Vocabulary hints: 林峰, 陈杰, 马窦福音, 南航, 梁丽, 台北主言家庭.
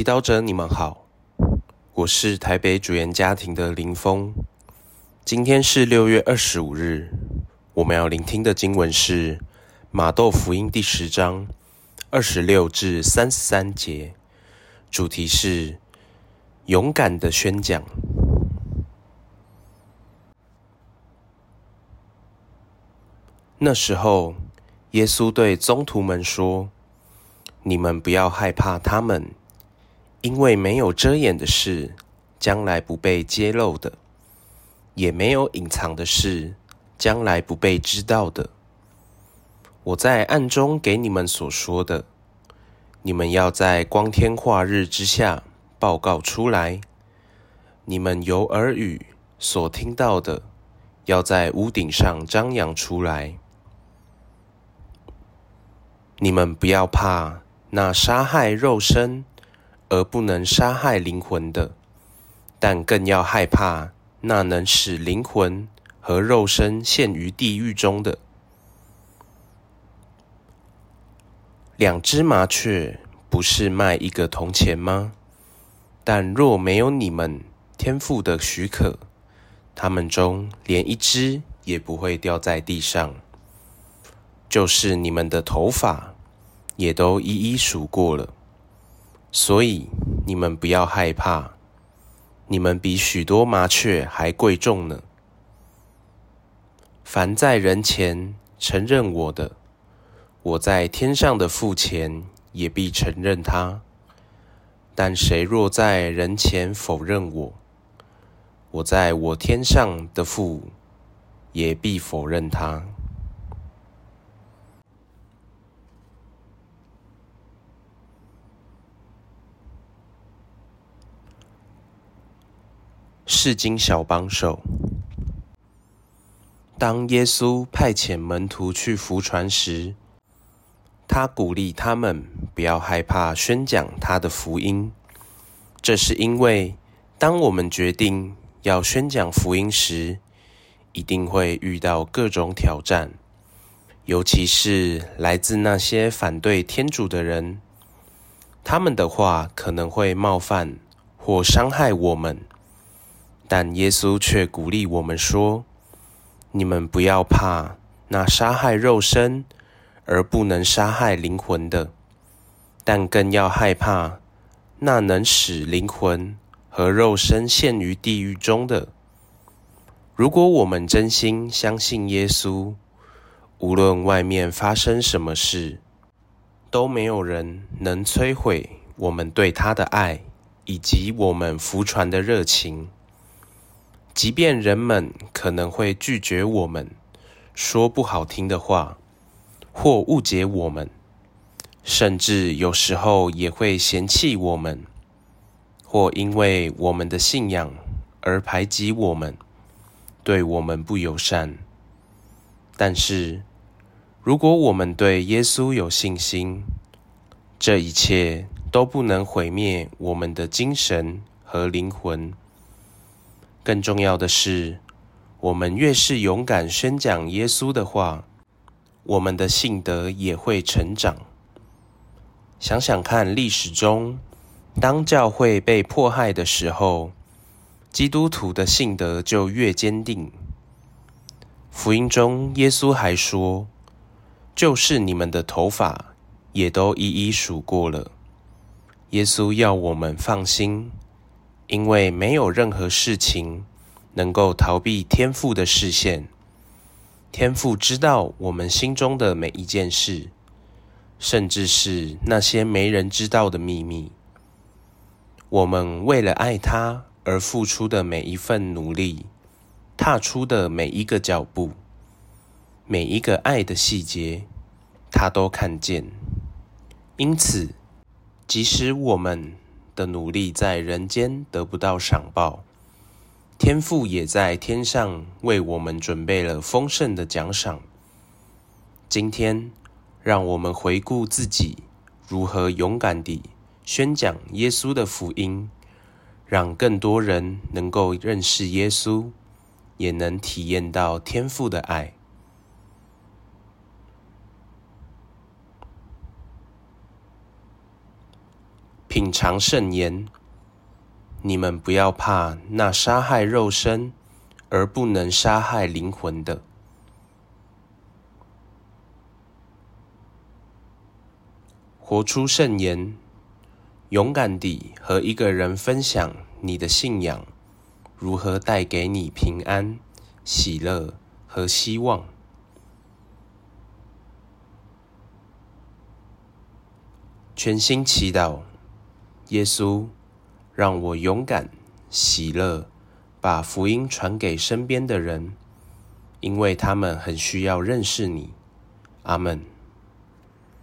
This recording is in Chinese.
祈祷者，你们好，我是台北主言家庭的林峰。今天是6月25日，我们要聆听的经文是马窦福音第10章26至33节，主题是勇敢的宣讲。那时候，耶稣对宗徒们说：你们不要害怕他们，因为没有遮掩的事，将来不被揭露的；也没有隐藏的事，将来不被知道的。我在暗中给你们所说的，你们要在光天化日之下报告出来；你们有耳语所听到的，要在屋顶上张扬出来。你们不要怕那杀害肉身而不能杀害灵魂的，但更要害怕那能使灵魂和肉身陷于地狱中的。2只麻雀不是卖1个铜钱吗？但若没有你们天父的许可，它们中连1只也不会掉在地上。就是你们的头发也都一一数过了。所以你们不要害怕，你们比许多麻雀还贵重呢。凡在人前承认我的，我在天上的父前也必承认他。但谁若在人前否认我，我在我天上的父也必否认他。释经小帮手。当耶稣派遣门徒去福传时，他鼓励他们不要害怕宣讲他的福音。这是因为，当我们决定要宣讲福音时，一定会遇到各种挑战，尤其是来自那些反对天主的人，他们的话可能会冒犯或伤害我们。但耶稣却鼓励我们说：你们不要怕那杀害肉身而不能杀害灵魂的，但更要害怕那能使灵魂和肉身陷于地狱中的。如果我们真心相信耶稣，无论外面发生什么事，都没有人能摧毁我们对他的爱以及我们福传的热情。即便人们可能会拒绝我们，说不好听的话，或误解我们，甚至有时候也会嫌弃我们，或因为我们的信仰而排挤我们，对我们不友善。但是，如果我们对耶稣有信心，这一切都不能毁灭我们的精神和灵魂。更重要的是，我们越是勇敢宣讲耶稣的话，我们的信德也会成长。想想看，历史中，当教会被迫害的时候，基督徒的信德就越坚定。福音中，耶稣还说：就是你们的头发也都一一数过了。耶稣要我们放心，因为没有任何事情能够逃避天父的视线。天父知道我们心中的每一件事，甚至是那些没人知道的秘密。我们为了爱他而付出的每一份努力，踏出的每一个脚步，每一个爱的细节，他都看见。因此，即使我们的努力在人间得不到赏报，天父也在天上为我们准备了丰盛的奖赏。今天，让我们回顾自己如何勇敢地宣讲耶稣的福音，让更多人能够认识耶稣，也能体验到天父的爱。品尝圣言，你们不要怕那杀害肉身而不能杀害灵魂的。活出圣言，勇敢地和一个人分享你的信仰如何带给你平安、喜乐和希望。全心祈祷，耶稣，让我勇敢、喜乐，把福音传给身边的人，因为他们很需要认识你。阿们。